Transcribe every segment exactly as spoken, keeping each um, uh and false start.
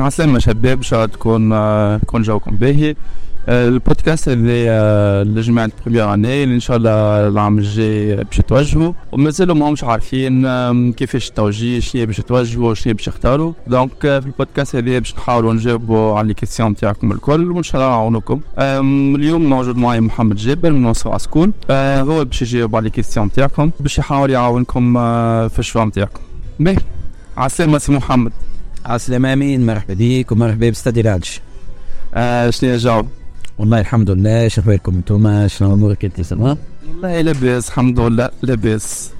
عسلامة شباب، شاء تكون تكون جوكم باهي. البودكاست اللي لجماعة بريمير اني اللي ان شاء الله العام الجاي باش يتوجهوا ومازالوا ماهمش عارفين كيفاش التوجيه، شنو باش يتوجهوا شنو باش يختاروا. دونك في البودكاست هذا باش نحاولوا نجاوبوا على لي كيسيون نتاعكم الكل وان شاء الله نعاونوكم. اليوم موجود معي محمد جابر من موسوعة سكول، هو باش يجاوب على لي كيسيون نتاعكم، باش يحاول يعاونكم في الشوا نتاعكم. باهي، عسلامة سي محمد. عسلامة امين، مرحبا بيك ومرحبا بستادي رانش. آه شنو يا جو؟ والله الحمد لله. شنو اخباركم انتوما؟ شنو امورك انت سلام؟ والله لاباس الحمد لله، لاباس.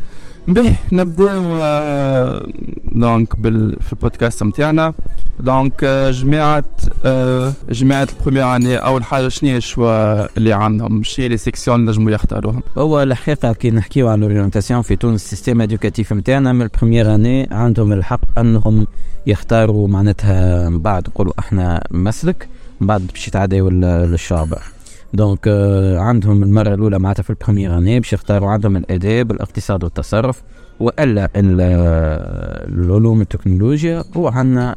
باهي، نبداو آه دونك بال في البودكاست نتاعنا. دونك آه جماعة آه جماعة البروميير اني اول حاجة شنو هي الشوا اللي عندهم؟ شنو هي لي سيكسيون اللي نجمو يختاروهم؟ هو الحقيقة كي نحكيو على الاورينتاسيون في تونس، السيستيم ادوكاتيف نتاعنا من البروميير اني عندهم الحق انهم يختاروا معناتها من بعد نقولوا احنا مسلك، من بعد باش يتعداو للشعب. دونك عندهم المره الاولى معناتها في البريمير اني باش يختاروا، عندهم الاداب، الاقتصاد والتصرف، والا العلوم التكنولوجيا، وعندنا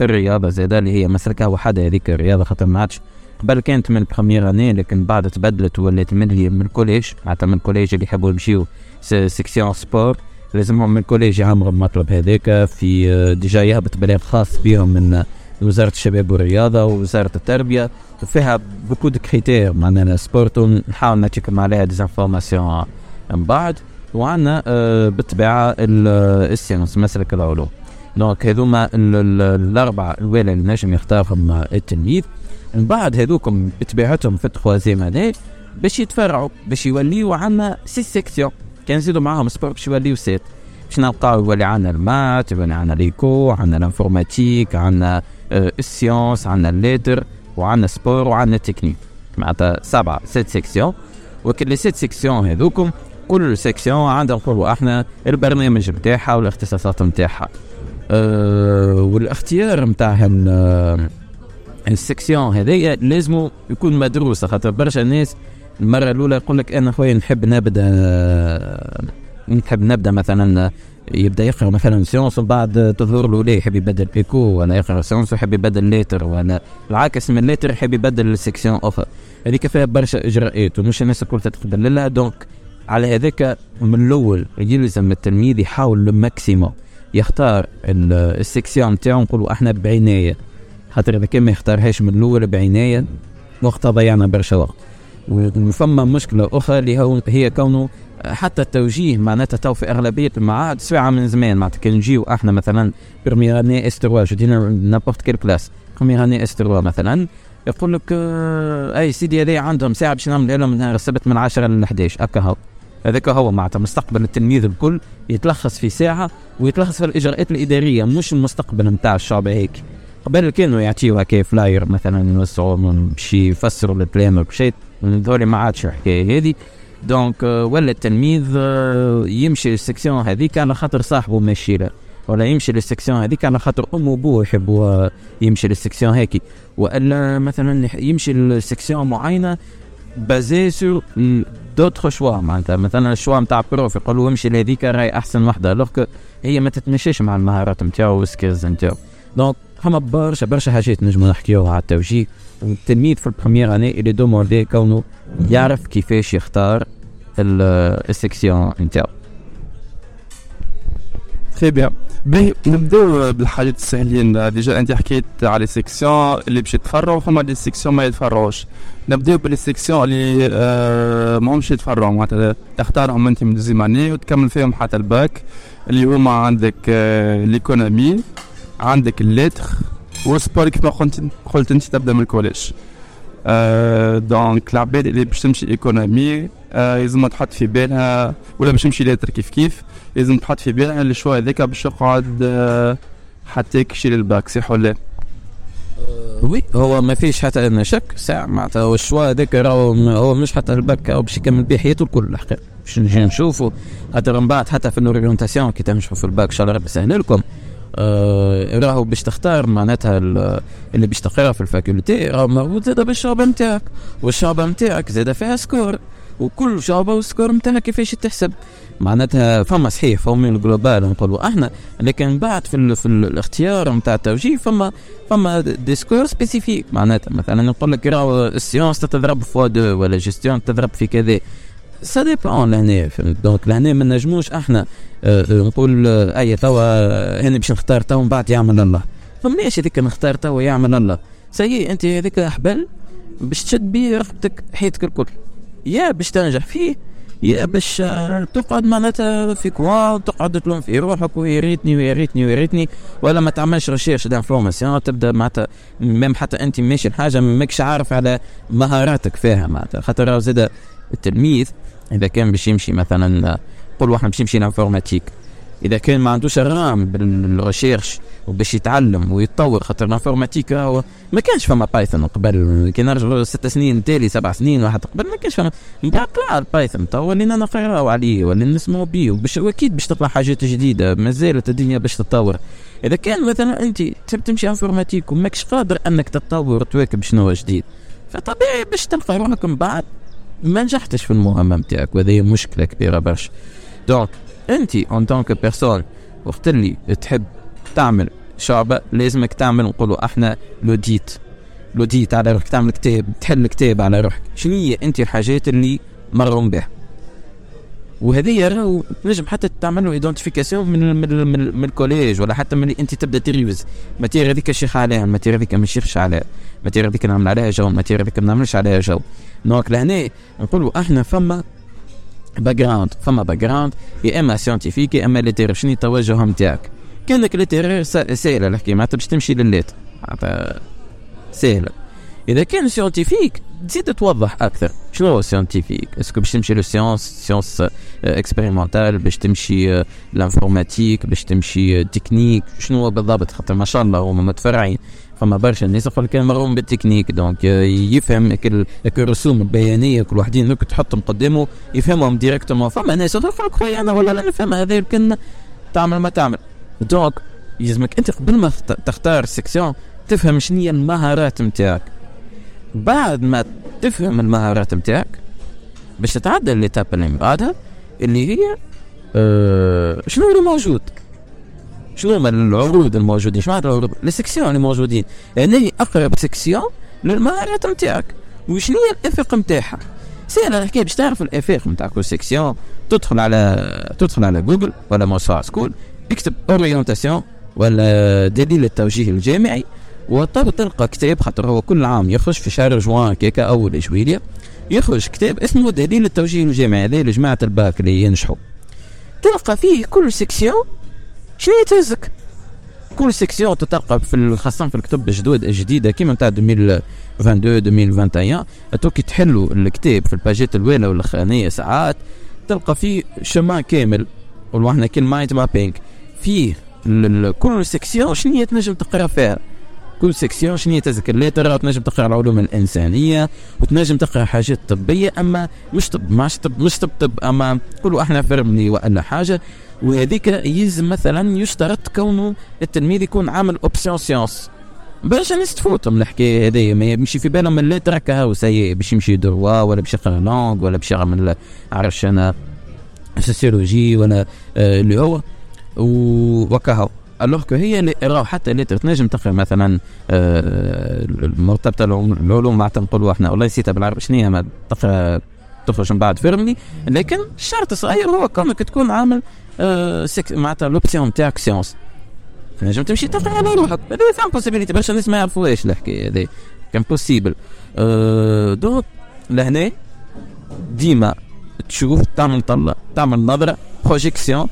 الرياضه زاده اللي هي مسلكها وحدها هذيك الرياضه، خاطر ما عادش قبل كانت من البريمير اني، لكن بعد تبدلت ولات من من الكوليج، معناتها من الكوليج اللي يحبوا يمشيو سيكسيون سبور لازمهم من الكوليج عامرهم المطلب هذاك، في ديجا يهبط بلاغ خاص بهم من وزارة الشباب والرياضة ووزارة التربية، فيها بكو دو كريتير معناها سبورتون، نحاول نتشكم عليها ديزانفورماسيون من بعد. وعندنا بالطبيعة السيانس مسلك العلوم. دونك هذوما الأربعة الأولى اللي نجم يختارهم التلميذ. من بعد هذوكم بطبيعتهم في التخوازيم هذا باش يتفرعوا، باش يوليوا عندنا سي سيكسيون، كان نزيدوا معاهم سبور باش يوليوا سيت، باش نلقاو يولي عندنا المات، يولي عندنا ليكو، عندنا الانفورماتيك، عندنا السيونس، عندنا الليتر، وعندنا سبور، وعندنا تكنيك، معناتها سبعة ست سيكسيون. وكل لي ست سيكسيون هذوكم كل سيكسيون عندها نقولوا احنا البرنامج نتاعها والاختصاصات نتاعها. أه والاختيار نتاع السيكسيون هذيا لازم يكون مدروس، خاطر برشا ناس المره الاولى يقول لك انا خويا نحب نبدا نحب نبدا مثلا يبدا يقرا مثلا سيونس، وبعد تظهر له ليه يحب يبدل بيكو، وانا يقرا سيونس ويحب يبدل ليتر، وانا العكس من الليتر يحب يبدل السيكسيون اوفر. هذيك فيها برشا اجراءات ومش الناس الكل تتقبل لها. دونك على هذاك من الاول يلزم التلميذ يحاول الماكسيموم يختار السيكسيون نتاعو نقولوا احنا بعنايه، خاطر اذا كان ما يختارهاش من الاول بعنايه وقتها ضيعنا برشا وقت. وفما مشكله اخرى اللي هي كونه حتى التوجيه معناتها تو في اغلبيه المعاهد ساعه من زمان، معناتها كان نجيو احنا مثلا بريمير اني استروا جدينا نابورت كيل كلاس بريمير اني استروا مثلا، يقول لك اي سيدي هذا عندهم ساعه باش نعمل لهم نهار السبت من عشرة ل احد عشر. هكا هو هذاك هو معناتها مستقبل التلميذ الكل يتلخص في ساعه، ويتلخص في الاجراءات الاداريه، مش المستقبل نتاع الشعب. هيك قبل كانوا يعطيوها كي فلاير مثلا يوسعوا باش يفسروا البلان وكشيء، هذول ما عادش الحكايه هذه. دونك ولا التلميذ يمشي للسيكسيون هذيك على خاطر صاحبه ماشي له، ولا يمشي للسيكسيون هذيك على خاطر امه وبوه يحبوا يمشي للسيكسيون هيك، والا مثلا يمشي للسيكسيون معينه بازي سور دوتر شوا، معناتها مثلا الشوا نتاع بروف يقولوا امشي لهذيك راهي احسن وحده، لوك هي ما تتمشيش مع المهارات نتاعو والسكيلز نتاعو. دونك هما برشا برشا حاجات نجمو نحكيوها على التوجيه. التلميذ في البريمير اني اللي دوموندي كونه يعرف كيفاش يختار السيكسيون نتاعو. تري بيان، باهي نبداو بالحاجات السهلين. ديجا انت حكيت على السيكسيون اللي باش يتفرعوا، فما دي سيكسيون ما يتفرعوش. نبداو بالسيكسيون اللي آه ماهمش يتفرعوا، معناتها تختارهم انت من دوزيام اني وتكمل فيهم حتى الباك، اللي هما عندك آه ليكونومي، عندك الليتر، والسبور كما قلت انت تبدا من الكوليج. أه دونك العباد اللي باش تمشي ايكونومي أه لازم تحط في بالها، ولا باش تمشي ليتر كيف كيف لازم تحط في بالها الشوا هذاك باش يقعد أه حتى كيشيل الباك، صح ولا؟ وي هو ما فيش حتى ادنى شك ساعه، معناتها هو الشوا هذاك راهو هو مش حتى الباك باش يكمل به حياته الكل الحقيقه، باش نجي نشوفوا خاطر من بعد حتى في الاورينتاسيون كي تمشوا في الباك ان شاء الله ربي يسهل لكم. آه راهو باش تختار معناتها اللي باش تقرا في الفاكولتي، راهو موجود زاده بالشعب نتاعك، والشعب نتاعك زاده فيها سكور، وكل شعبة والسكور متاعها كيفاش تحسب معناتها. فما صحيح فهمين جلوبال نقولوا احنا، لكن بعد في ال في ال الاختيار نتاع التوجيه فما فما ديسكور سبيسيفيك معناتها. مثلا نقول لك راهو السيونس تضرب فوا دو ولا جيستيون تضرب في كذا سا ديبون لهنا. دونك لهنا ما نجموش احنا اه نقول اي توا انا باش نختار توا بعد يعمل الله، فمناش هذيك نختار توا يعمل الله سي. انت هذيك احبل باش تشد بيه رقبتك حياتك الكل، يا باش تنجح فيه يا باش تقعد معناتها في كوا تقعد تلوم في روحك ويريتني ويريتني ويريتني، ولا ما تعملش ريشيرش دانفورماسيون تبدا معناتها ميم حتى انت ماشي الحاجه ماكش عارف على مهاراتك فيها معناتها. خاطر زاد التلميذ اذا كان باش يمشي مثلا نقولوا احنا باش يمشي لانفورماتيك، اذا كان ما عندوش الرام بالريشيرش وباش يتعلم ويتطور، خاطر الانفورماتيك ما كانش فما بايثون قبل كي نرجعوا ست سنين تالي سبع سنين واحد قبل ما كانش فما نقرا البايثون تو ولينا نقراو عليه ولينا نسمعوا بيه، وباش اكيد باش تطلع حاجات جديده مازالت الدنيا باش تتطور. اذا كان مثلا انت تحب تمشي انفورماتيك وماكش قادر انك تتطور وتواكب شنو جديد، فطبيعي باش تلقى روحك من بعد ما نجحتش في المهمه نتاعك، وهذه مشكله كبيره برشا. دونك انت اون تانك بيرسون وقت اللي تحب تعمل شعبة لازمك تعمل نقولوا احنا لوديت لوديت على روحك، تعمل كتاب تحل كتاب على روحك شنو هي انت الحاجات اللي مرون بها، وهذه راهو نجم حتى تعملوا ايدونتيفيكاسيون من من من, من الكوليج ولا حتى من انت تبدا تريوز ماتير هذيك الشيخ عليها الماتير هذيك ما نشيخش عليها الماتير هذيك نعمل عليها جو الماتير هذيك ما نعملش عليها جو. دونك لهنا نقولوا احنا فما باك جراوند فما باك جراوند يا اما سيانتيفيك يا اما ليتير شنو التوجه نتاعك. كانك ليتير ساهله الحكايه ما تبش تمشي للليت ساهله، اذا كان سيانتيفيك تزيد توضح اكثر شنو هو سيانتيفيك، اسكو باش تمشي لو سيونس سيونس اكسبيريمونتال باش تمشي لانفورماتيك باش تمشي تكنيك شنو هو بالضبط، خاطر ما شاء الله هما متفرعين فما برشا الناس يقول كان مرهم بالتكنيك دونك يفهم كل الرسوم البيانيه كل واحد انك تحطهم قدامه يفهمهم ديريكتومون. فما ناس تقول خويا انا والله لا نفهم هذا يمكن تعمل ما تعمل. دونك يلزمك انت قبل ما تختار سيكسيون تفهم شنو هي المهارات نتاعك، بعد ما تفهم المهارات نتاعك باش تتعدى ليتاب اللي بعدها اللي هي أه شنو اللي موجود شنو هما العروض الموجودين. شنو معناتها العروض؟ السكسيون اللي موجودين يعني اقرب سكسيون للمهارات نتاعك وشنو هي الافق نتاعها. سهل الحكايه باش تعرف الافق نتاع كل سكسيون، تدخل على تدخل على جوجل ولا موسوعة سكول اكتب اورينتاسيون ولا دليل التوجيه الجامعي وتلقى تلقى كتاب، خاطر هو كل عام يخرج في شهر جوان كيكا اول جويليه يخرج كتاب اسمه دليل التوجيه الجامعي هذا لجماعه الباك اللي ينجحوا، تلقى فيه كل سكسيون شنو يتهزك. كل سيكسيون تتلقى في خاصة في الكتب الجدود الجديدة كيما نتاع ألفين واثنين ألفين وواحد وعشرين توكي تحلوا الكتاب في الباجات الأولى والأخرانية ساعات تلقى فيه شمان كامل ولو احنا كل مايند مابينغ فيه كل سيكسيون شنو تنجم تقرا فيها، كل سيكسيون شنو يتذكر ليتر تنجم تقرا العلوم الإنسانية وتنجم تقرا حاجات طبية أما مش طب مش طب مش طب طب أما كلوا احنا فرملي وألا حاجة. وهذيك يلزم مثلا يشترط كونه التلميذ يكون عامل اوبسيون سيونس باش نستفوتهم الحكايه هذه ما يمشي في بالهم اللي تركها وسي باش يمشي دروا ولا باش يقرا لونغ ولا باش يعمل عرفش انا سوسيولوجي ولا آه اللي هو وكهو الوغ كو هي اللي راهو حتى اللي تنجم تقرا مثلا آه مرتبطه العلوم معناتها نقولوا احنا والله نسيتها بالعربي شنو هي تقرا تخرج من بعد فيرملي، لكن شرط صغير هو كونك تكون عامل أه سك معناتها لوبسيون تاعك سيونس تنجم تمشي تقرا على روحك. هذا فان بوسيبيليتي باش الناس ما يعرفوهاش الحكايه هذه كان بوسيبل أه دونك لهنا ديما تشوف تعمل طلة تعمل نظره بروجيكسيون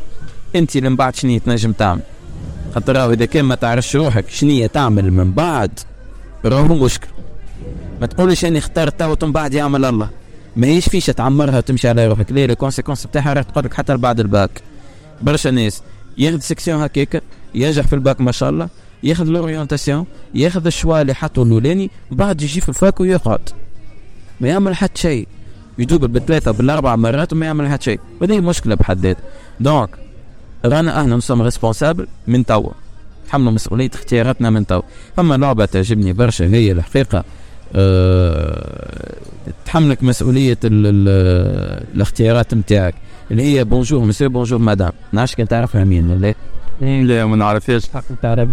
انت اللي من بعد شنو تنجم تعمل، خاطر راهو اذا كان ما تعرفش روحك شنو تعمل من بعد راهو مشكل. ما تقولش اني اخترت تو ومن بعد يعمل الله ماهيش فيش تعمرها وتمشي على روحك ليه الكونسيكونس بتاعها راح تقولك حتى بعد الباك. برشا ناس ياخذ سيكسيون هكاك ينجح في الباك ما شاء الله ياخذ لورينتاسيون ياخذ الشوا اللي حطو الاولاني بعد يجي في الفاك ويقعد ما يعمل حتى شيء يدوب بالثلاثه بالاربع مرات وما يعمل حتى شيء، وهذه مشكله بحد ذاتها. دونك رانا احنا نصوم ريسبونسابل من توا، نحملوا مسؤوليه اختياراتنا من توا. فما لعبه تعجبني برشا هي الحقيقه تحملك مسؤوليه ال ال الاختيارات نتاعك اللي هي بونجور مسيو بونجور مدام. نعرفش كان تعرفها مين ولا لا؟ ما نعرفهاش حق تعرف.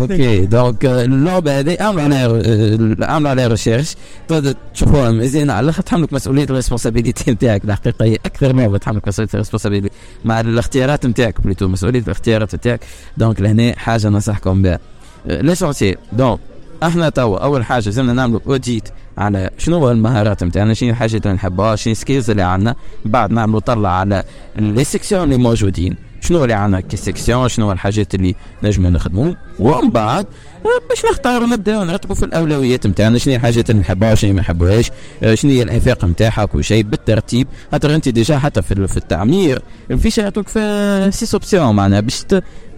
اوكي دونك اللعبه هذه عامله على عامله على ريسيرش تقدر تشوفوها مزيان على الاخر. تحملك مسؤوليه الريسبونسابيلتي نتاعك الحقيقه هي اكثر ما تحملك مسؤوليه الريسبونسابيلتي مع الاختيارات نتاعك بليتو مسؤوليه الاختيارات نتاعك. دونك لهنا حاجه ننصحكم بها ليسونسيال. دونك احنا توا اول حاجه لازمنا نعملوا اوديت على شنو هو المهارات نتاعنا، شنو الحاجات اللي نحبها، شنو السكيلز اللي عندنا. بعد نعملوا طلع على لي سيكسيون اللي موجودين، شنو اللي عندنا كسيكسيون، شنو الحاجات اللي نجم نخدموا، ومن بعد باش نختاروا نبداو نرتبوا في الاولويات نتاعنا شنو الحاجات اللي نحبها وشنو ما نحبوهاش، شنو هي الانفاق نتاعها، كل شيء بالترتيب. حتى انت ديجا حتى في, في التعمير مفيش يعطوك في سيس اوبسيون معنا باش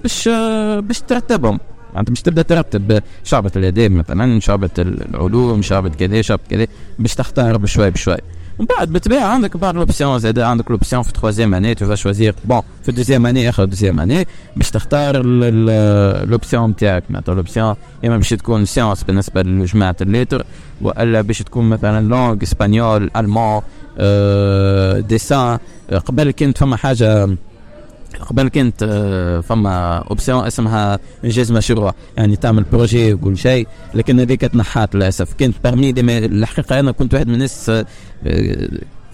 باش باش ترتبهم. انت مش تبدا ترتب شعبة الاداب مثلا، شعبة العلوم، شعبة كذا، شعبة كذا، باش تختار بشوي بشوي. ومن بعد بالطبيعه عندك بعض الاوبسيون زاد، عندك الاوبسيون في ثلاثيام اني تو تشوازير بون في دوزيام اني اخر دوزيام اني باش تختار الاوبسيون نتاعك. معناتها الاوبسيون اما باش تكون سيونس بالنسبه لجماعه الليتر، والا باش تكون مثلا لونغ اسبانيول المان أه ديسان. قبل كنت فما حاجه قبل كنت فما اوبسيون اسمها انجاز مشروع، يعني تعمل بروجي وكل شيء، لكن هذيك تنحات للاسف. كنت برمي الحقيقه انا كنت واحد من الناس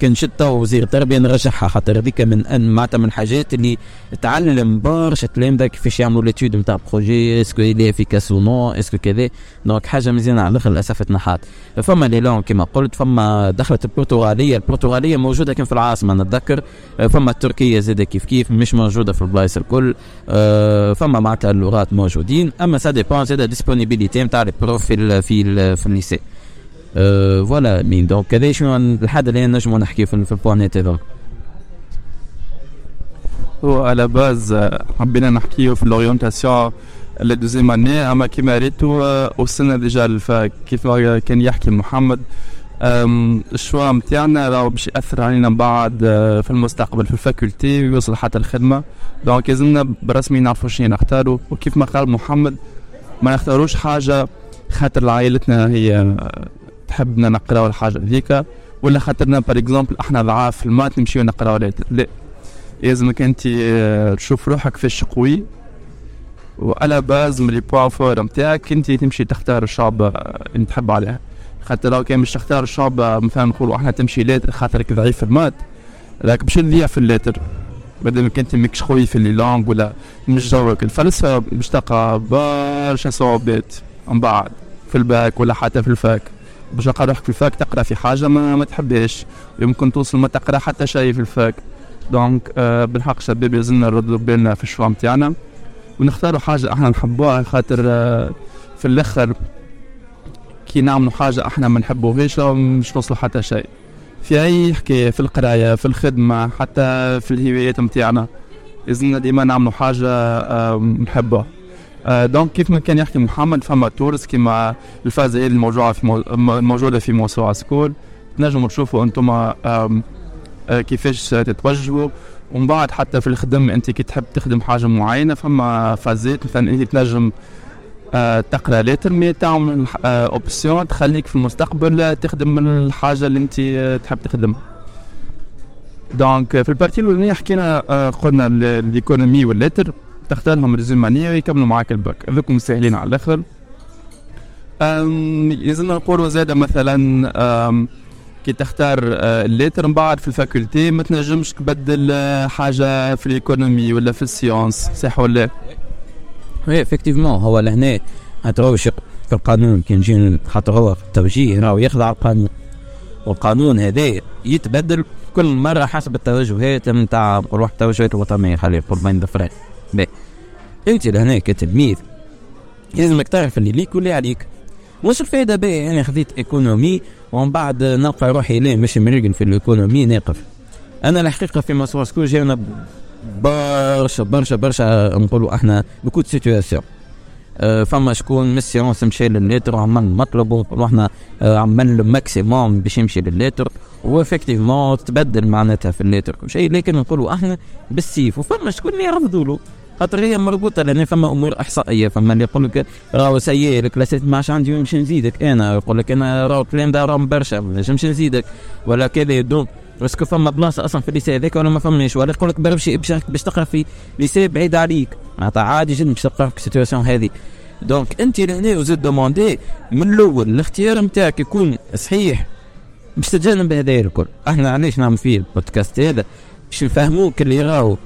كان شتى وزير التربيه نرجعها، خاطر هذيك من ان معناتها من الحاجات اللي تعلم برشا تلام داك كيفاش يعملوا ليتود نتاع بروجي، اسكو لي افيكاس او نون، اسكو كذا. دونك حاجه مزيانه على الاخر للاسف تنحات. فما لي لون كما قلت، فما دخلت البرتغاليه البرتغاليه موجوده كان في العاصمه نتذكر، فما التركيه زاده كيف كيف مش موجوده في البلايص الكل. فما معناتها اللغات موجودين، اما سا ديبون زاده ديسپونيبيليتي نتاع البروف في ال في ال في الليسي. أه فوالا مين دونك كذا شنو الحد اللي نجمو نحكي في البوانيت هذا. هو على باز حبينا نحكيو في لورينتاسيون لا دوزيام اني، اما كيما ريتو وصلنا ديجا للفاك كيف كان يحكي محمد. الشوا نتاعنا راهو باش ياثر علينا بعد في المستقبل في الفاكولتي ويوصل حتى الخدمه. دونك لازمنا برسمي نعرفوا شنو نختاروا، وكيف ما قال محمد ما نختاروش حاجه خاطر عائلتنا هي حبنا نقراو الحاجه هذيك، ولا خاطرنا بار اكزومبل احنا ضعاف في المات نمشيو نقراو. لا، لازمك انت تشوف روحك فاش قوي، وعلى باز من لي بوان فور نتاعك انت تمشي تختار الشعبه اللي تحب عليها. خاطر لو كان مش تختار الشعبه مثلا نقولوا احنا تمشي لاتر خاطرك ضعيف في المات، راك باش تضيع في اللاتر مادام كنت ماكش قوي في لي لونغ ولا مش جوك. الفلسفه باش تلقى برشا صعوبات من بعد في الباك ولا حتى في الفاك، باش تلقى روحك في الفاك تقرا في حاجه ما, ما تحبهاش، يمكن توصل ما تقرا حتى شيء في الفاك. دونك آه بالحق شباب لازمنا نردوا بالنا في الشوا نتاعنا ونختاروا حاجه احنا نحبوها، خاطر آه في الاخر كي نعملوا حاجه احنا ما نحبوهاش مش نوصلوا حتى شيء في اي حكايه، في القرايه، في الخدمه، حتى في الهوايات نتاعنا. لازمنا ديما نعملوا حاجه آه نحبوها. آه دونك كيف ما كان يحكي محمد فما تورس كيما الفازة هي الموجوده في مو... موجوده في موسوعة سكول، تنجموا تشوفوا انتم آه كيفاش تتوجهوا. ومن بعد حتى في الخدم انت كي تحب تخدم حاجه معينه فما فازات مثلا انت تنجم آه تقرا لاتر مي تعمل آه اوبسيون تخليك في المستقبل تخدم من الحاجه اللي انت آه تحب تخدمها. دونك في البارتي اللي حكينا آه قلنا الايكونومي واللاتر تختار لهم ريزومانيه ويكملوا معاك الباك، هذوكم ساهلين على الاخر. امم لازمنا نقولوا زاد مثلا كي تختار الليتر من بعد في الفاكولتي ما تنجمش تبدل حاجه في الايكونومي ولا في السيونس، صح ولا؟ وي افكتيفمون هو لهنا هتروش في القانون كي نجي خاطر هو في التوجيه راهو يخضع القانون، والقانون هذا يتبدل كل مره حسب التوجهات نتاع نروح التوجهات الوطنيه خليه فور ماين دفرين. بي انت لهنا كتلميذ لازمك تعرف اللي ليك واللي عليك. واش الفايده بيه انا يعني خذيت ايكونومي ومن بعد نلقى روحي ليه مش مريقل في الايكونومي ناقف. انا الحقيقه في موسوعة سكول جاونا برشا برشا برشا نقولوا احنا بكو دو سيتواسيون. أه فما شكون من السيونس مشى للليتر وعمل مطلب ونقولوا احنا عملنا الماكسيموم باش يمشي للليتر، وافكتيفمون تبدل معناتها في الليتر كل شيء، لكن نقولوا احنا بالسيف. وفما شكون اللي يرفضوا له خاطر هي مربوطه، لان فما امور احصائيه، فما اللي يقول لك راهو سيء الكلاسات ما عادش عندي ونمشي نزيدك، انا يقول لك انا راهو الكلام ده راهو برشا ما نجمش نزيدك ولا كذا، دونك اسكو فما بلاصه اصلا في الليسي هذاك ولا ما فماش، ولا يقول لك برشا باش تقرا في ليسي بعيد عليك، معناتها عادي جدا باش تقرا في السيتواسيون هذه. دونك انت لهنا وزيد دوموندي من الاول الاختيار نتاعك يكون صحيح باش تتجنب هذايا الكل. احنا علاش نعمل فيه البودكاست هذا؟ باش نفهموك اللي راهو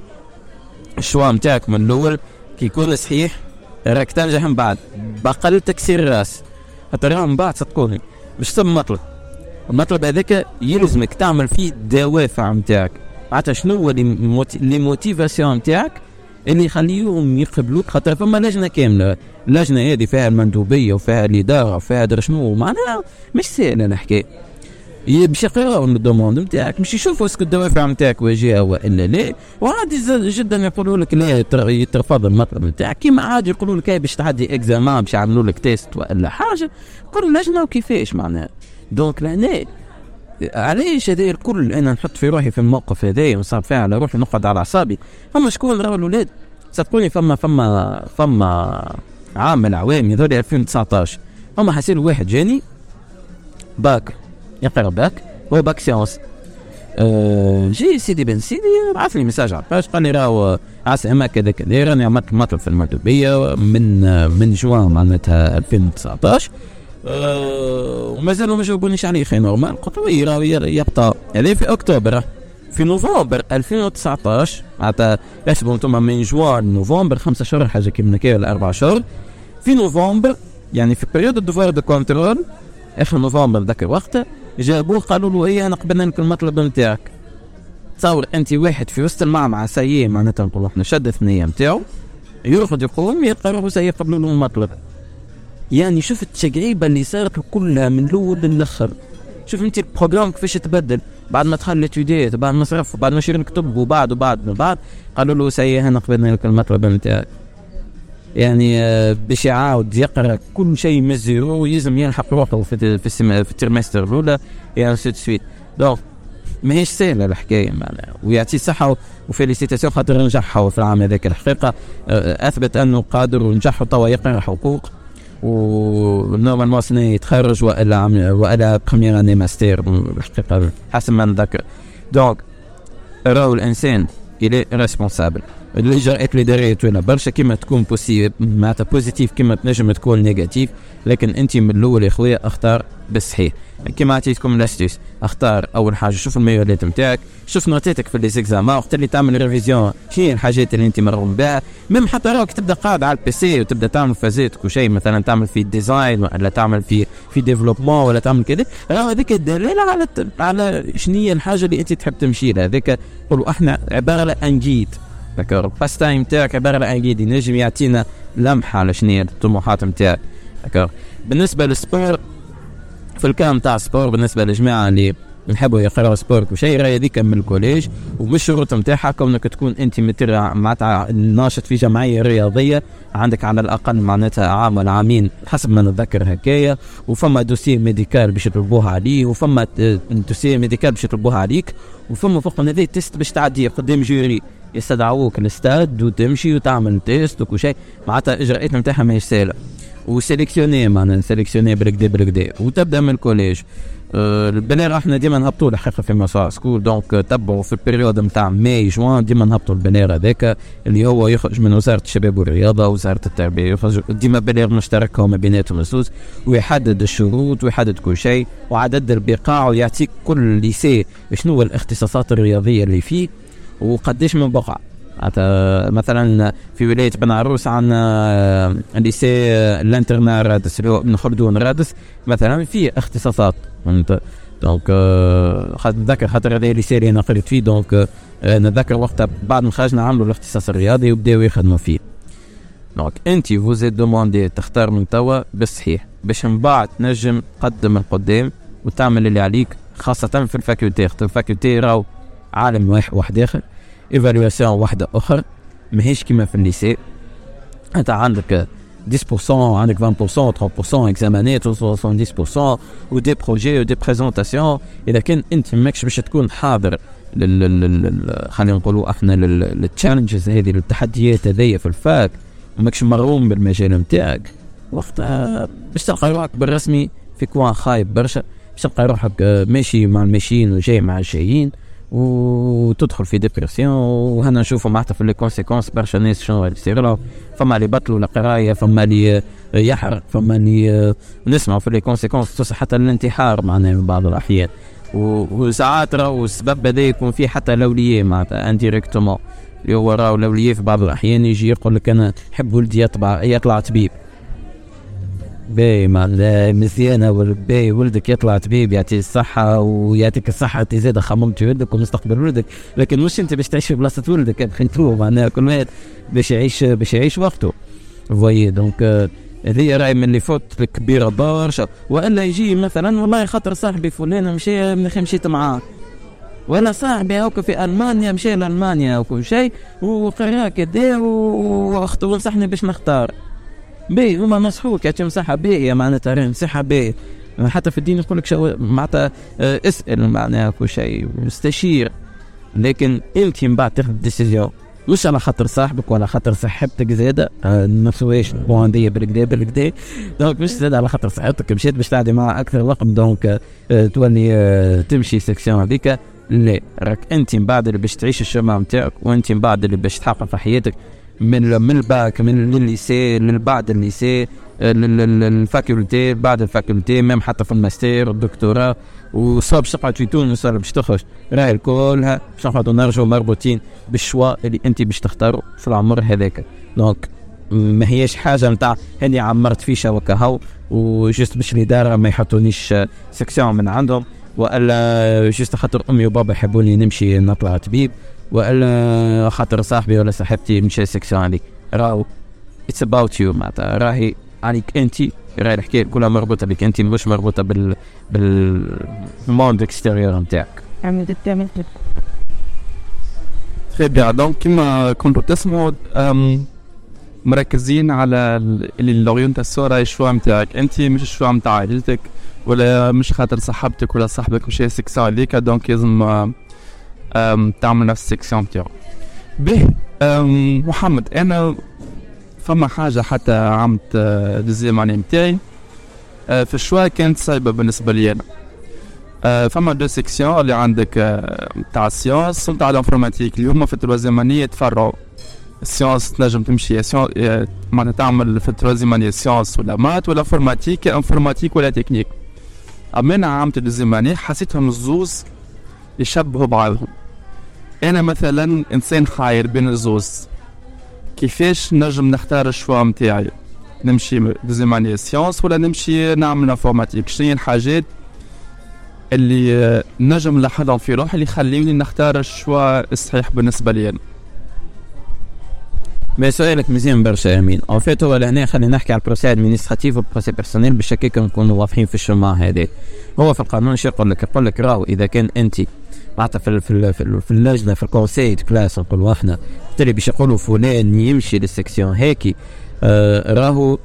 الشوا نتاعك من الاول كي يكون صحيح راك تنجح من بعد باقل تكسير الراس، خاطر من بعد صدقوني باش تسمى مطلب، المطلب هذاك يلزمك تعمل فيه الدوافع نتاعك، معناتها شنو هو لي موتيفاسيون نتاعك اللي يخليهم يقبلوك، خاطر فما لجنه كامله، اللجنه هذه فيها المندوبيه وفيها الاداره وفيها در شنو، معناها مش سهله نحكي، باش يقراو الدوموند نتاعك باش يشوفوا اسكو الدوافع نتاعك واجهه والا لا، وعادي جدا يقولوا لك لا يترفض المطلب نتاعك، كيما عادي يقولوا لك باش تعدي اكزامان باش يعملوا لك تيست والا حاجه، كل لجنه وكيفاش معناها. دونك لهنا علاش هذا الكل انا نحط في روحي في الموقف هذايا ونصاب فيه على روحي نقعد على اعصابي، فما شكون راهو الولاد صدقوني فما فما فما عام من العوام هذول ألفين وتسعطاش فما حسين واحد جاني باك يقرا باك هو باك سيونس، أه جي سيدي بن سيدي بعث لي ميساج على الباج قال لي راهو عسى اما كذا كذا راني عملت مطلب في المندوبيه من من جوان معناتها ألفين وتسعطاش ومازالوا ما جاوبونيش عليه، خير نورمال قلت له راهو يبطا هذا في اكتوبر في نوفمبر ألفين وتسعطاش معناتها احسبوا انتم من جوان نوفمبر خمسة شهور حاجه كيما كذا ولا أربعة شهور في نوفمبر، يعني في بريود دوفوار دو كونترول اخر نوفمبر ذاك الوقت جابوه قالوا له ايه انا قبلنا لك المطلب نتاعك. تصور انت واحد في وسط المعمعة سيء معناتها نقولوا احنا شد ثنيه نتاعو يرفض يقوم يقرروا سيء قبلوا له المطلب، يعني شفت التجربه اللي صارت كلها من الاول للاخر، شوف انت البروغرام كيفاش تبدل بعد ما دخل ليتوديات بعد ما صرف بعد ما شرينا كتب وبعد وبعد وبعد قالوا له سيء انا قبلنا لك المطلب نتاعك، يعني باش يعاود يقرا كل شيء من الزيرو ويلزم يلحق روحه في في في الترمستر الاولى يعني سوت سويت. دونك ماهيش سهله الحكايه معناها، ويعطي صحه وفيليسيتاسيون خاطر نجحها في العام هذاك، الحقيقه اثبت انه قادر ونجح وتوا يقرا حقوق ونورمالمون سنه يتخرج والا والا بريمير اني ماستر الحقيقه حسب ما نذكر. دونك راهو الانسان إلي ريسبونسابل اللي جرات لي داريت ولا برشا كيما تكون بوسيب معناتها بوزيتيف كيما تنجم تكون نيجاتيف، لكن انت من الاول يا خويا اختار بالصحيح كيما عطيتكم لاستيس، اختار اول حاجه شوف الميولات نتاعك، شوف نوتاتك في لي زيكزامان، وقت اللي تعمل ريفيزيون شنو الحاجات اللي انت مرغوم بها، ميم حتى راك تبدا قاعد على البي سي وتبدا تعمل فازاتك وشيء مثلا تعمل في ديزاين ولا تعمل في في ديفلوبمون ولا تعمل كذا، راه هذيك الدلاله على على شنو الحاجه اللي انت تحب تمشي لها، هذاك نقولوا احنا عباره على انجيد ذكر الباست تايم تاعك عباره على انجيد ينجم يعطينا لمحه على شنو الطموحات نتاعك. ذكر بالنسبه للسبور في الكام تاع سبور بالنسبه للجماعه اللي نحبوا يقراوا سبورت وشي راهي هذيك من الكوليج، ومش شروط نتاعها كونك تكون انت متر معناتها ناشط في جمعيه رياضيه عندك على الاقل معناتها عام ولا عامين حسب ما نتذكر هكايا، وفما دوسي ميديكال باش يطلبوها عليه، وفما دوسي ميديكال باش يطلبوها عليك، وفما فوق هذه تيست باش تعدي قدام جوري يستدعوك للستاد وتمشي وتعمل تيست وكشي، معناتها الاجراءات نتاعها ماهيش سهله، وسيليكسيوني معناتها سيليكسيوني بالكدا بالكدا وتبدا من الكوليج. البنات احنا ديما نهبطوا الحقيقه في موسوعة سكول، دونك تبعوا في البريود نتاع ماي جوان ديما نهبطوا البنات هذاك اللي هو يخرج من وزاره الشباب والرياضه وزاره التربيه، يخرج ديما بنات مشتركه وما بيناتهم الزوز، ويحدد الشروط ويحدد كل شيء وعدد البقاع ويعطيك كل ليسي شنو هو الاختصاصات الرياضيه اللي فيه وقديش من بقع. مثلا في ولايه بن عروس عندنا ليسي لانترنا رادس اللي هو ابن خلدون رادس مثلا فيه اختصاصات، دونك نتذكر خاطر هذا الليسي اللي انا قريت فيه، دونك نتذكر وقتها بعد ما خرجنا عملوا الاختصاص الرياضي وبداو يخدموا فيه. دونك انت فوزي دوموندي تختار من توا بالصحيح باش من بعد تنجم تقدم القدام وتعمل اللي عليك، خاصه في الفاكولتي، خاطر الفاكولتي راهو عالم واحد واحد اخر، ايفالواسيون واحده اخرى، ماهيش كيما في الليسي انت عندك dix pour cent, عندك vingt pour cent, trente pour cent examinés, soixante-dix pour cent ودي بروجي ودي بريزونطاسيون. إذا كان أنت ماكش باش تكون حاضر لل لل خلينا نقولوا احنا للتشالنجز هذه للتحديات هذه في الفاك وماكش مروم بالمجال نتاعك، وقتها باش تلقى روحك بالرسمي في كوان خايب برشا، باش تلقى روحك ماشي مع الماشيين وجاي مع الجايين وتدخل في ديبرسيون. وهنا نشوفوا معناتها في لي كونسيكونس برشا ناس شنو يصير لهم، فما اللي بطلوا القرايه، فما اللي يحرق، فما اللي نسمعوا في لي كونسيكونس توصل حتى للانتحار معناها بعض الاحيان. وساعات راهو السبب هذا يكون فيه حتى لولية معناتها انديريكتومون، اللي هو راهو لولية في بعض الأحيان يجي يقول لك أنا نحب ولدي يطلع يطلع طبيب. باهي معناتها مزيانة باهي ولدك يطلع طبيب يعطيه الصحة ويعطيك الصحة أنت زادة خممت ولدك ومستقبل ولدك، لكن مش أنت باش تعيش في بلاصة ولدك بخيتو معناها كل واحد باش يعيش باش يعيش وقته. فوايي دونك هذه راهي من اللي فوت الكبيره برشا. والا يجي مثلا والله خاطر صاحبي فلان مشى من اخي مشيت معاه، وانا صاحبي هاكا في المانيا مشى لالمانيا وكل شيء وقرا كدا واختو نصحني باش نختار بي، هما نصحوك يا تم صحه بي معناتها راهي صحه بي. حتى في الدين يقول لك معناتها اسال معناها كل شيء واستشير، لكن انت من بعد تاخذ ديسيزيون مش على خاطر صاحبك ولا خاطر صاحبتك زاده نفسويش بوانديه بالكدا بالكدا. دونك مش زاد على خاطر صاحبتك مشيت باش تعدي معها اكثر وقت دونك تولي تمشي سيكسيون هذيك، لا راك انت من بعد اللي باش تعيش الشمع نتاعك، وانت من بعد اللي باش تحقق في حياتك من من الباك من الليسي للبعد الليسي للفاكولتي بعد الفاكولتي ميم حتى في الماستير والدكتوراه وصاب شقعة في تونس ولا باش تخرج راهي الكلها باش نقعدو نرجعو مربوطين بالشوا اللي انت باش تختارو في العمر هذاك. دونك ما هيش حاجه نتاع هاني عمرت في شوكه هاو وجست باش الاداره ما يحطونيش سكسيون من عندهم، والا جست خاطر امي وبابا يحبوني نمشي نطلع طبيب، والا خاطر صاحبي ولا صاحبتي مشى سكسيون عليك. راهو اتس اباوت يو معناتها راهي عليك انت، راهي الحكايه كلها مربوطه بك انت مش مربوطه بال بالموند اكستيريور نتاعك. عملت تعمل تري بيان. دونك كيما كنتو تسمعوا مركزين على الاورينتاسيون راهي الشوا نتاعك انت مش الشوا نتاع عائلتك ولا مش خاطر صاحبتك ولا صاحبك مشى سكسيون عليك، دونك لازم تعمل نفس السكسيون نتاعو. به محمد انا فما حاجة حتى عمت دوزيام اني متاعي في الشوا كانت صعيبة بالنسبة لي أنا. فما دو سيكسيون اللي عندك تاع السيونس وتاع الانفورماتيك اللي هما في التروازيام اني يتفرعوا. السيونس تنجم تمشي معناتها تعمل في التروازيام اني سيونس ولا مات ولا انفورماتيك انفورماتيك ولا تكنيك. أما أنا عمت دوزيام اني حسيتهم الزوز يشبهوا بعضهم. أنا مثلا إنسان حاير بين الزوز، كيفاش نجم نختار الشوا متاعي نمشي دوزيام اني سيونس ولا نمشي نعمل انفورماتيك؟ شنو الحاجات اللي نجم نلاحظهم في روحي اللي يخليوني نختار الشوا الصحيح بالنسبه لي انا؟ ما سؤالك مزيان برشا امين. اون فيت هو لهنا خلينا نحكي على البروسي ادمينستراتيف والبروسي بيرسونيل باش هكاك نكونوا واضحين في الشمع هذه. هو في القانون شو يقول لك؟ يقول لك راهو اذا كان انت معناتها في في في اللجنه في الكونسيل كلاس نقولوا احنا بالتالي باش يقولوا فلان يمشي للسيكسيون هاكي آه راهو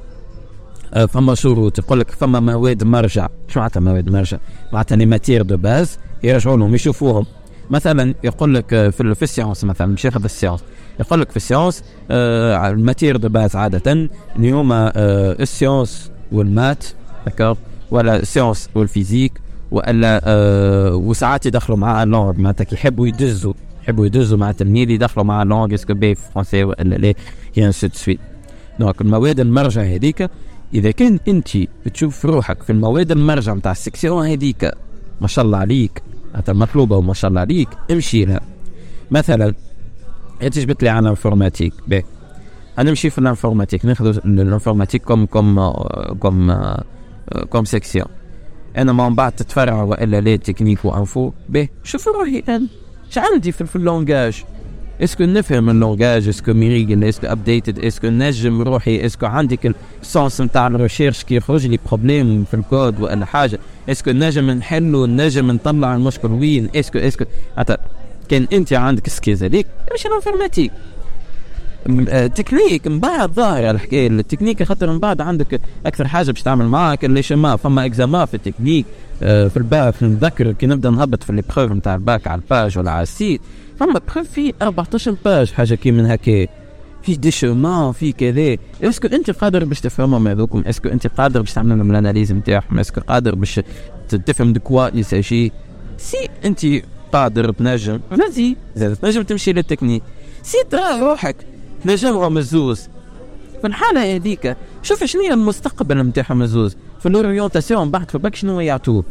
آه فما شروط. يقول لك فما مواد مرجع. شو معناتها مواد مرجع؟ معناتها لي ماتير دو باز يرجعوا لهم يشوفوهم. مثلا يقول لك في في السيونس مثلا مش ياخذ السيونس، يقول لك في السيونس آه الماتير دو باز عاده اليوم آه السيونس والمات دكا ولا السيونس والفيزيك والا آه وساعات يدخلوا مع اللونغ معناتها يحبوا يدزوا يحبوا يدزوا مع التلميذ يدخلوا مع اللونغ اسكو بي فرونسي ولا لا يعني سيت سويت. دونك المواد المرجع هذيك اذا كان انت بتشوف روحك في المواد المرجع نتاع السيكسيون هذيك ما شاء الله عليك انت مطلوبه وما شاء الله عليك امشي لها. مثلا انت جبت لي على انفورماتيك بي، انا نمشي في الانفورماتيك ناخذ الانفورماتيك كوم كوم كوم كوم سيكسيون. انا ما بعد تتفرع والا لا تكنيك وانفو به شوف روحي انا اش عندي في, في اللونجاج، اسكو نفهم اللونجاج، اسكو ميريغ، اسكو ابديتد، اسكو نجم روحي، اسكو عندك السونس نتاع الريشيرش كي يخرج لي بروبليم في الكود ولا حاجه، اسكو نجم نحلو نجم نطلع المشكل وين، اسكو اسكو حتى كان انت عندك سكيز هذيك مش انفورماتيك. تكنيك من بعد ظاهر الحكايه التكنيك، خاطر من بعد عندك اكثر حاجه باش تعمل معاك اللي شما فما اكزاما في التكنيك في الباك. نتذكر كي نبدا نهبط في البروف نتاع الباك على الباج ولا على السيت، فما بروف فيه أربعتاشر باج حاجه كي من هكا، في دي شومان في كذا. اسكو انت قادر باش تفهمهم هذوكم؟ اسكو انت قادر باش تعمل لهم الاناليز نتاعهم؟ اسكو قادر باش تفهم دكوا يساجي؟ سي انت قادر بنجم فازي زاد تنجم تمشي للتكنيك، سي ترى روحك نجمعوا مزوز في الحاله هذيك. شوف شنو هي المستقبل نتاعهم مزوز في لوريونتاسيون بعد في باك، شنو يعطوك؟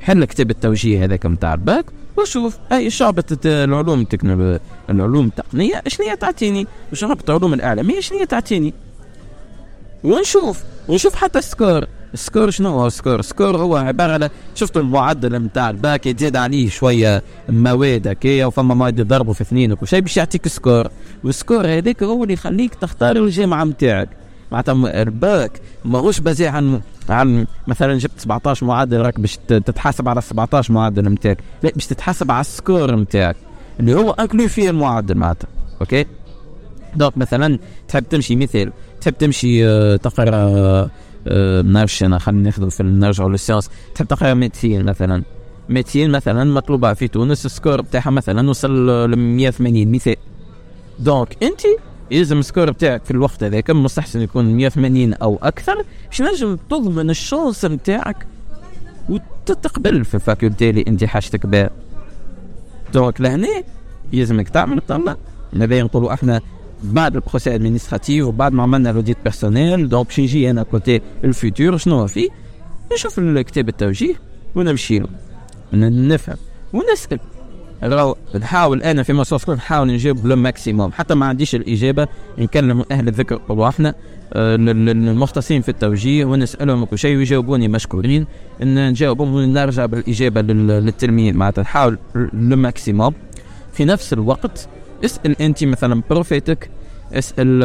حل كتاب التوجيه هذاك نتاع الباك وشوف اي شعبة العلوم التكنولوجية العلوم التقنية شنو تعطيني، وشعبة العلوم الإعلامية شنو تعطيني، ونشوف ونشوف حتى السكور. السكور شنو هو السكور؟ السكور هو عبارة على شفت المعدل نتاع الباك يزيد عليه شوية مواد هكايا وفما مواد ضربوا في اثنين وكل شيء باش يعطيك سكور، والسكور هذاك هو اللي يخليك تختار الجامعة نتاعك. معناتها الباك ماهوش بازي عن عن مثلا جبت سبعتاشر معدل راك باش تتحاسب على سبعتاشر معدل نتاعك، لا باش تتحاسب على السكور نتاعك اللي هو انكلو فيه المعدل معناتها. اوكي دونك مثلا تحب تمشي مثال تحب تمشي اه تقرا اه اه نعرفش انا خلينا ناخذ في نرجعوا للسيونس، تحب تقرا ميتين مثلا ميتين مثلا مطلوبه في تونس السكور بتاعها مثلا وصل ل مية وثمانين مثال. دونك انت يلزم السكور بتاعك في الوقت هذاك مستحسن يكون مية وثمانين او اكثر باش نجم تضمن الشانس نتاعك وتتقبل في الفاكولتي اللي انت حاجتك بها. دونك لهنا يلزمك تعمل طلع نبي نقولوا احنا بعد البروسيس ادمينستراتيف وبعد ما عملنا لوديت بيرسونيل. دونك باش نجي انا كوتي الفيتور شنو فيه، نشوف الكتاب التوجيه ونمشي نفهم ونسال، راو نحاول انا في موسوعة سكول نحاول نجيب لو ماكسيموم. حتى ما عنديش الاجابه نكلم اهل الذكر وروحنا المختصين في التوجيه ونسالهم كل شيء ويجاوبوني مشكورين ان نجاوبهم ونرجع بالاجابه للتلميذ. معناتها نحاول لو ماكسيموم. في نفس الوقت اسال انت مثلا بروفيتك، اسال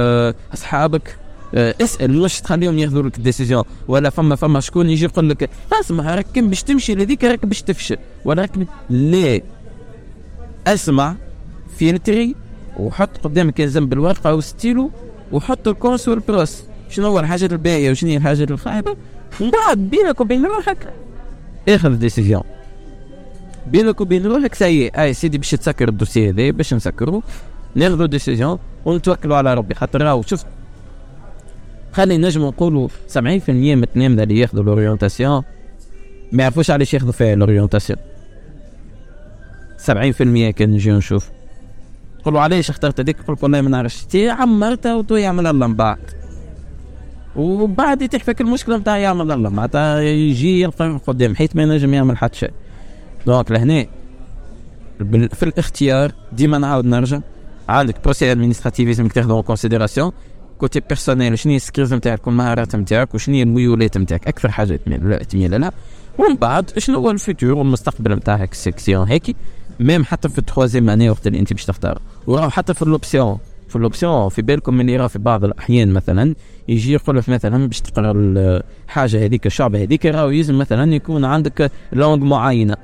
اصحابك، اسال مش تخليهم ياخذوا لك ديسيجن. ولا فما فما شكون يجي يقول لك اسمع راك باش تمشي لذيك راك باش تفشل ولا راك لا. اسمع فيلتري وحط قدامك الزنب بالورقه والستيلو وحط الكونس والبروس شنو هو الحاجه الباهيه وشنو هي الحاجه الخايبه، وبعد بينك وبين روحك اخذ ديسيجن. بينك وبين روحك ساي اي سيدي باش تسكر الدوسي هذا باش نسكرو ناخذ ديسيجن ونتوكلوا على ربي. خاطر راهو شفت خلي نجم نقولوا سبعين بالمية من التلاميذ اللي ياخذوا لوريونتاسيون ما يعرفوش علاش ياخذوا فيها لوريونتاسيون. سبعين في المية كان نجي نشوف قلوا عليش اخترت ديك، قلوا والله ما نعرفش تي عمرتها وتو يعمل الله من بعد وبعد تحفك المشكلة متاع يعمل الله معناتها يجي يلقى من قدام حيث ما ينجم يعمل حتى شيء. دونك لهنا في الاختيار ديما نعاود نرجع عندك بروسي ادمينستراتيف لازم تاخذو كونسيديراسيون كوتي بيرسونيل شنو السكيلز نتاعك والمهارات نتاعك وشنو هي الميولات نتاعك اكثر حاجه تميل تميل لها، ومن بعد شنو هو الفيتور والمستقبل نتاعك سيكسيون هيك. ميم حتى في الثوازيام اني وقت اللي انت باش تختار وراه حتى في الاوبسيون في الاوبسيون في بالكم من يرى في بعض الاحيان مثلا يجي يقول لك مثلا باش تقرا الحاجه هذيك الشعبه هذيك راهو يلزم مثلا يكون عندك لونغ معينه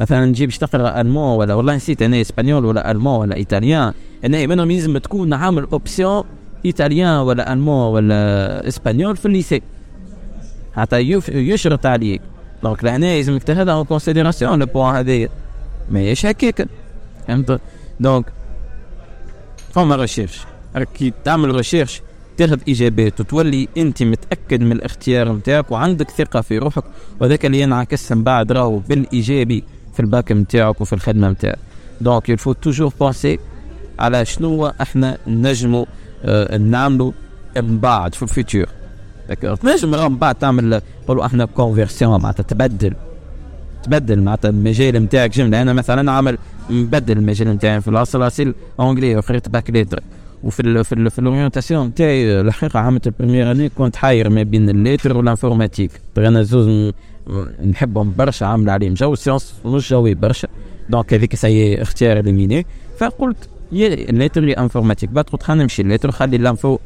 مثلا نجي باش تقرا الماني ولا والله نسيت انا اسبانيول ولا الماني ولا ايطاليان انا منهم يلزم تكون عامل اوبسيون ايطاليان ولا الماني ولا اسبانيول في الليسي حتى يشرط عليك. دونك لهنا لازمك تاخذها اون كونسيديراسيون لو بوان هذايا ماهيش هكاك فهمت. دونك فما ريشيرش راكي تعمل ريشيرش تاخذ اجابات وتولي انت متاكد من الاختيار نتاعك وعندك ثقه في روحك، وذاك اللي ينعكس من بعد راهو بالايجابي في الباك نتاعك وفي الخدمه نتاعك. دونك يلفو توجور بونسي على شنو احنا نجمو اه نعملو من بعد في الفيتور. داك تنجم من بعد تعمل نقولوا احنا كونفيرسيون معناتها تبدل تبدل معناتها المجال نتاعك جمله. انا مثلا عامل نبدل المجال نتاعي في الاصل اونجلي وخريت باك ليتر وفي ال في ال في الاورينتاسيون نتاعي الحقيقه عامه البريمير اني كنت حاير ما بين الليتر والانفورماتيك. انا زوج نحبهم برشا عامل عليهم جو سيونس مش جوي برشا. دونك هذيك سي اختيار اليميني فقلت يا الليتر يا انفورماتيك بعد قلت خلينا نمشي الليتر خلي الانفو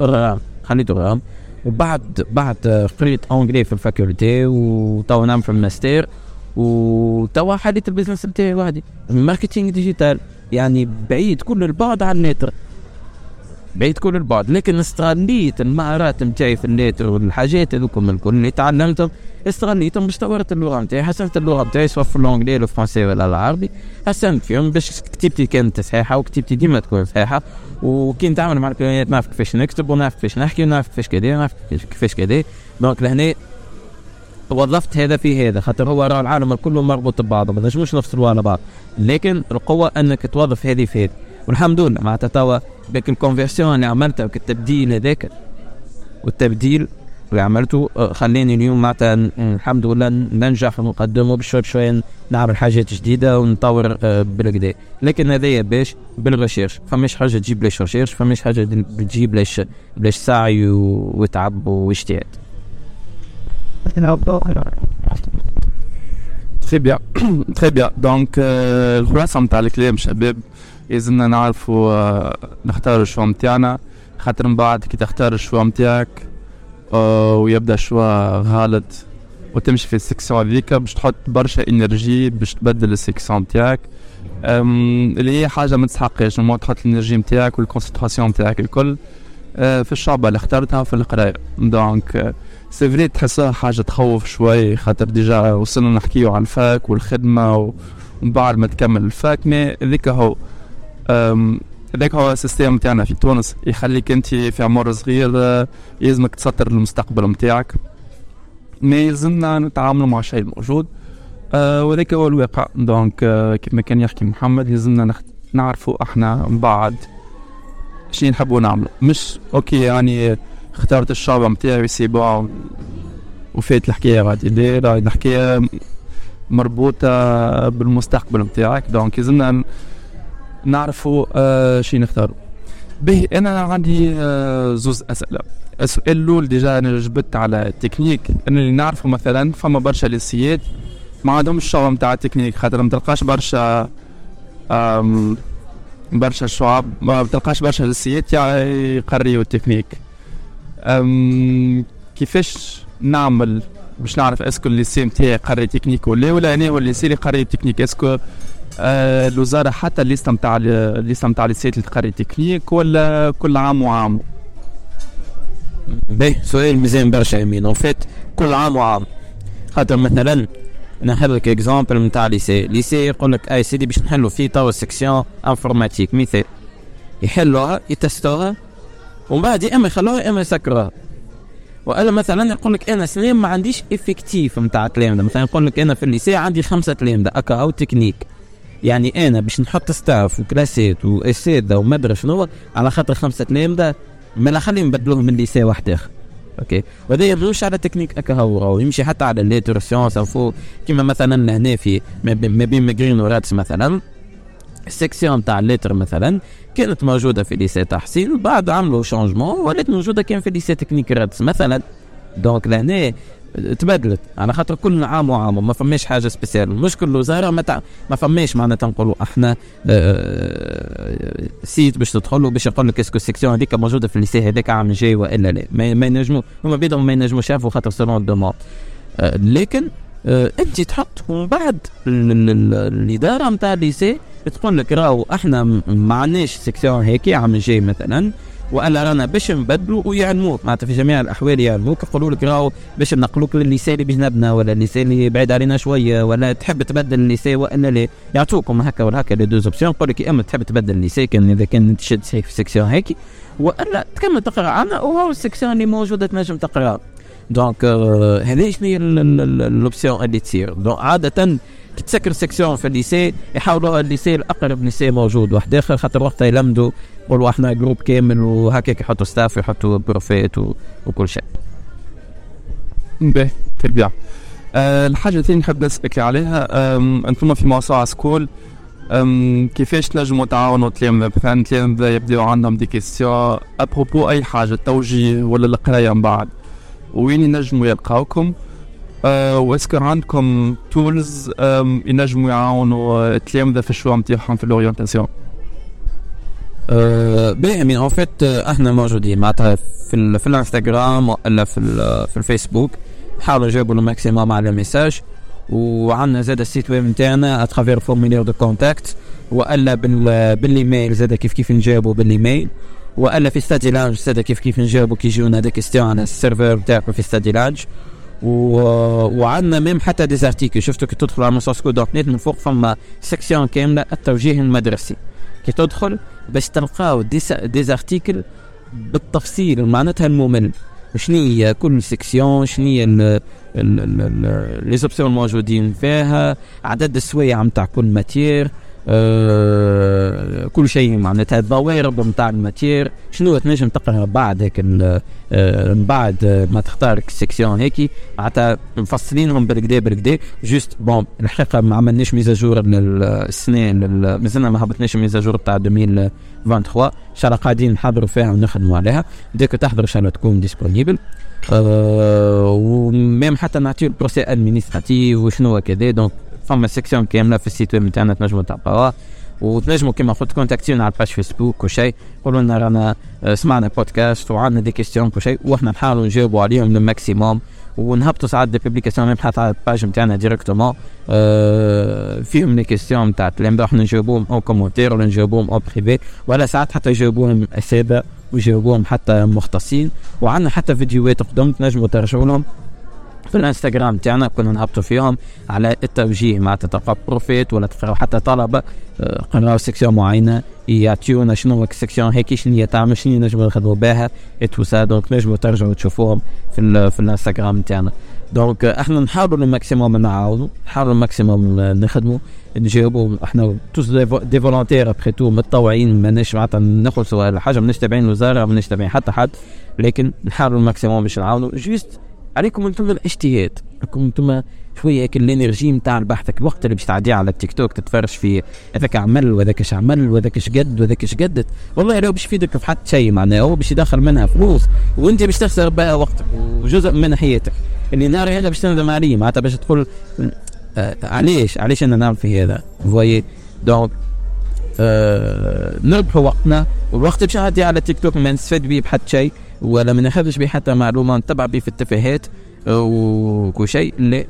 خليته رام. وبعد بعد قريت اونجلي في الفاكولتي وتو نعمل في الماستر وتوا حليت البيزنس نتاعي وحدي ماركتينغ ديجيتال يعني بعيد كل البعد عن النتر. بعيد كل البعد، لكن استغليت المهارات نتاعي في النت والحاجات هذوكم الكل اللي تعلمتهم استغليتهم باش طورت اللغه نتاعي، حسنت اللغه نتاعي سواء في الانجلي ولا الفرنسي ولا العربي، حسنت فيهم باش كتيبتي كانت صحيحه وكتيبتي ديما تكون صحيحه، وكي نتعامل مع الكلمات نعرف كيفاش نكتب ونعرف كيفاش نحكي ونعرف كيفاش كذا ونعرف كيفاش كذا. دونك لهنا وظفت هذا في هذا، خاطر هو راه العالم كله مربوط ببعضه ما نجموش نفصلوا على بعض، لكن القوه انك توظف هذه في هذه. والحمد لله مع توا بك الكونفيرسيون اللي عملتها والتبديل هذاك والتبديل اللي عملته خلاني اليوم مع الحمد لله ننجح ونقدمه بشوي بشوي، نعمل حاجات جديده ونطور بالكدا. لكن هذايا باش بالغشيرش، فماش حاجه تجيب ليش غشيرش، فماش حاجه تجيب ليش بلاش سعي وتعب واجتهاد. Très bien, très bien. Donc, الخلاصة متاع الكلام شباب، لازمنا نعرفوا نختاروا الشوا متاعنا، خاطر من بعد كي تختار الشوا متاعك ويبدا الشوا غلط وتمشي في السيكسيون هذيك باش تحط برشا انرجي باش تبدل السيكسيون متاعك، اللي هي حاجة ما تستحقش، المهم تحط الانرجي متاعك والكونسنتراسيون متاعك الكل في الشعبة اللي اخترتها في القراية. دونك سي فري تحسها حاجه تخوف شوي، خاطر ديجا وصلنا نحكيو على الفاك والخدمه ومن بعد ما تكمل الفاك، مي هذاك هو هذاك هو السيستم تاعنا في تونس، يخليك انت في عمر صغير لازمك تسطر المستقبل نتاعك، مي لازمنا نتعاملوا مع الشيء الموجود وهذاك هو الواقع. دونك كيما كان يحكي محمد لازمنا نعرفوا احنا من بعد شنو نحبوا نعملوا، مش اوكي يعني اخترت الشعب متاعي سي بون وفات الحكايه غادي دايره، هذه الحكايه مربوطه بالمستقبل متاعك. دونك لازمنا نعرفوا آه شي نختاروا به. انا عندي آه زوز اسئله. السؤال الاول ديجا انا جبت على التكنيك، انا اللي نعرفه مثلا فما برشا ليسيات ما عندهمش الشعب متاع التكنيك، خاطر ما تلقاش برشا آه برشا شعب، ما تلقاش برشا ليسيات يقريوا التكنيك. أم كيفاش نعمل باش نعرف اسكو الليسي نتاعي قري تكنيك ولا ولا انا ولا الليسي اللي قري تكنيك؟ اسكو آه الوزاره حتى الليسته نتاع الليسته نتاع الليسيات اللي تقري تكنيك ولا كل عام وعام؟ باهي سؤال مزيان برشا يمين. اون فيت كل عام وعام، خاطر مثلا نحل لك اكزامبل نتاع الليسي، الليسي يقول لك اي سيدي باش نحلوا فيه تو سيكسيون انفورماتيك، مثال يحلوها يتستوها ومن بعد اما يخلوها اما يسكروها. والا مثلا يقول لك انا سلام ما عنديش افكتيف نتاع التلامذه، مثلا يقول لك انا في الليسي عندي خمسه تلامذه اكا او تكنيك، يعني انا باش نحط ستاف وكلاسات واساتذه وما ادري شنو على خاطر خمسه تلامذه، ما لا خليهم نبدلوهم من ليسي واحد اخر. اوكي، وهذا يمشي على تكنيك اكا هو، ويمشي حتى على ليتر سيونس انفو، كيما مثلا هنا في ما بين ماجرين وراتس مثلا السيكسيون تاع الليتر مثلا كانت موجوده في ليسي تحصيل، بعد عملوا شانجمون ولات موجوده كان في ليسي تكنيك رادس مثلا. دونك لهنا تبدلت على خاطر كل عام وعام، ما فماش حاجه سبيسيال. المشكل الوزاره ما تع... ما فماش معناتها نقولوا احنا أه... سيت باش تدخلوا باش يقول لك اسكو السيكسيون هذيك موجوده في الليسي هذاك عام جاي ولا لا، ما, ما ينجموا هما بيدهم ما ينجموا شافوا خاطر سلون الدوموند أه... لكن أه... انت تحط ومن بعد الاداره نتاع الليسي تقول لك راهو احنا معناش سيكسيون هيك عام جاي مثلا، والا رانا باش نبدلوا ويعلموك، معناتها في جميع الاحوال يعلموك، يقولوا لك راهو باش نقلوك للليسي اللي بجنبنا ولا الليسي اللي بعيد علينا شويه، ولا تحب تبدل الليسي والا لا، يعطوكم هكا ولا هكا لي دو اوبسيون. يقول لك اما تحب تبدل الليسي كان اذا كان تشد في سيكسيون هيك، والا تكمل تقرا عنا وهو السيكسيون اللي موجوده تنجم تقراها. دونك هذه شنو الاوبسيون اللي تصير. دونك عاده تتسكر سيكسيون في الليسي يحاولوا الليسي الاقرب لسي موجود واحد اخر، خاطر وقتها يلمدوا يقولوا احنا جروب كامل وهكاك يحطوا ستاف ويحطوا بروفيت وكل شيء. باهي تربيع. أه الحاجه الثانيه نحب نسالك عليها، انتم في موسوعة سكول كيفاش تنجموا تعاونوا التلامذه؟ مثلا التلامذه يبداو عندهم دي كيستيون ابروبو اي حاجه، التوجيه ولا القرايه من بعد، وين ينجموا يلقاوكم؟ أه واسكو عندكم تولز ينجموا يعاونوا التلامذه في الشوا نتاعهم في الاورينتاسيون؟ أه باهي من اوفيت احنا موجودين معناتها في, في الانستغرام ولا في, في الفيسبوك، نحاولوا نجاوبوا الماكسيموم على الميساج، وعندنا زاد السيت ويب نتاعنا اترافير فورميلير دو كونتاكت، والا بالايميل زاد كيف كيف نجاوبوا بالايميل. والا في ستادي لانج الساده كيف كيف نجاوبوا كيجيونا دي كيستيون على السيرفر تاعكم في ستادي لانج. و وعندنا ميم حتى دي زارتيكل شفتوا كي تدخلوا على موسوعة سكول دوت نت من فوق فما سيكسيون كامله التوجيه المدرسي، كي تدخل باش تلقاو دي دي زارتيكل بالتفصيل معناتها الممل شنو هي كل سيكسيون، شنو هي لي زوبسيون الموجودين فيها، عدد السوايع نتاع كل ماتير، أه كل شيء معناتها الضوابط نتاع الماتير شنو تنجم تقرا بعد هيك من بعد ما تختار السيكسيون هيك معناتها مفصلينهم بالكدا بالكدا جوست بون. الحقيقه ما عملناش ميزاجور السنه، مازلنا ما هبطناش ميزاجور تاع ألفين وثلاثة وعشرين، ان شاء الله قاعدين نحضروا فيها ونخدموا عليها، ديك تحضر ان شاء الله تكون ديسبونيبل. أه وميم حتى نعطيو البروسي ادمينستراتيف وشنو هكذا، دونك فما سيكسيون كامله في السيت ويب نتاعنا تنجموا تعبروها وتنجموا كيما قلت كونتاكتيونا على الباج فيسبوك وشيء، قولوا لنا رانا سمعنا بودكاست وعندنا دي كيستيون وشيء وحنا نحاولوا نجاوبوا عليهم الماكسيموم، ونهبطوا ساعات دي بوبليكاسيون نبحث على الباج نتاعنا ديريكتومون أه فيهم لي كيستيون تاع الطلاب نجاوبوهم او كومونتير ولا نجاوبوهم او بريفي، ولا ساعات حتى يجاوبوهم الساده ويجاوبوهم حتى مختصين، وعندنا حتى فيديوهات قدام تنجموا ترجعوا لهم في الانستغرام تاعنا كنا نهبطوا فيهم على التوجيه مع تلقى بروفيت ولا تلقى حتى طلبه قراو سيكسيون معينه يعطيونا شنو السيكسيون هيك شنو هي تعمل شنو نجموا ناخذوا بها اتوسا، دونك نجموا ترجعوا تشوفوهم في في الانستغرام تاعنا. دونك احنا نحاولوا الماكسيموم نعاونوا، نحاولوا الماكسيموم نخدموا نجاوبوا، احنا توس دي فولونتير ابخي تو متطوعين، ماناش معناتها نخلصوا على حاجه، ماناش تابعين الوزاره ماناش تابعين حتى حد، لكن نحاولوا الماكسيموم باش نعاونوا. جوست عليكم انتم الاجتهاد، راكم انتم شويه هيك الانرجي نتاع بحثك، الوقت اللي باش تعديه على التيك توك تتفرج في هذاك عمل وهذاك اش عمل وهذاك اش قد وهذاك اش قدت، والله لو باش يفيدك في حتى شيء معناه، هو باش يدخل منها فلوس وانت باش تخسر بقى وقتك وجزء من حياتك اللي نهار هذا باش تندم عليه، معناتها باش تقول آه علاش علاش انا نعمل في هذا فوي. دونك آه نربحوا وقتنا، والوقت باش نعدي على التيك توك ما نستفاد بيه بحد شيء ولا ما ناخذش بيه حتى معلومه نتبع بيه في التفاهات وكل شيء، اللي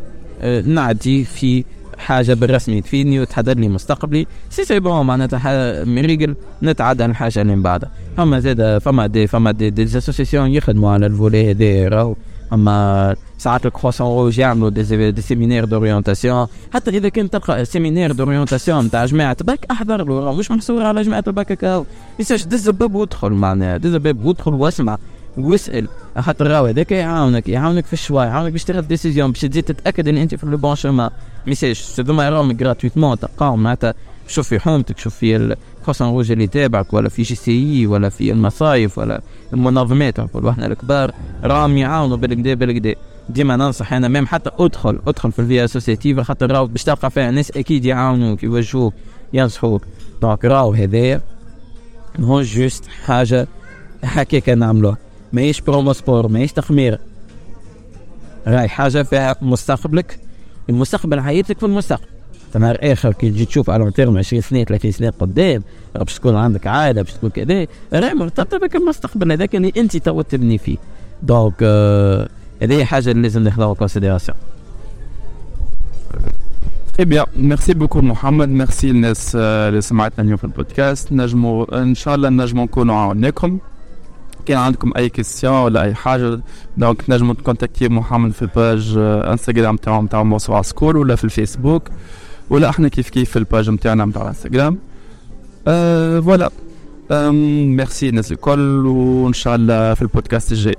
نعدي في حاجه بالرسمي تفيدني وتحضر لي مستقبلي سي سي بون معناتها مريقل نتعدى الحاجه اللي من بعدها. فما زاد فما دي فما دي ديزاسوسيسيون يخدموا على الفولي هذا، راهو اما ساعات الكروسون روج يعملوا دي, دي سيمينير دوريونتاسيون، حتى اذا كنت تلقى سيمينير دوريونتاسيون تاع جماعه باك احضر له، مش محصور على جماعه الباك هكا، ميساج دز الباب وادخل معناها دز الباب وادخل واسمع واسال، خاطر راهو هذاك يعاونك يعاونك في الشوا، يعاونك باش تاخذ ديسيزيون باش تزيد تتاكد ان انت في لو بون شومان. ميساج هذوما راهم غراتويتمون تلقاهم معناتها، شوف في حومتك، شوف في الكروسون روج اللي تابعك، ولا في جي سي اي ولا في المصايف ولا المنظمات، نقولوا احنا الكبار راهم يعاونوا بالكدا بالكدا. ديما ننصح انا ميم حتى ادخل ادخل في الفي اسوسياتيف، خاطر راهو باش تلقى فيها ناس اكيد يعاونوك يوجهوك ينصحوك. دونك راهو هذايا هون جوست حاجه هكاك نعملوها، ماهيش برومو سبور ماهيش تخمير، راهي حاجه فيها مستقبلك، المستقبل حياتك في المستقبل. نهار اخر كي تجي تشوف على تيرم عشرين سنه ثلاثين سنه قدام، باش تكون عندك عائله باش تكون كذا، راهي مرتبطه بك المستقبل هذاك اللي انت توا تبني فيه. دونك هذه آه حاجه اللي لازم ناخذوها كونسيديراسيون. اي بيان ميرسي بوكو محمد، ميرسي الناس اللي سمعتنا اليوم في البودكاست، نجموا ان شاء الله نجموا نكونوا عاوناكم. كان عندكم اي كيسيون ولا اي حاجه دونك تنجموا تكونتاكتي محمد في باج انستغرام تاعهم تاع موسوعة سكول، ولا في الفيسبوك، ولا احنا كيف كيف في الباج نتاعنا نتاع انستغرام. فوالا ميرسي الناس الكل، وان شاء الله في البودكاست الجاي.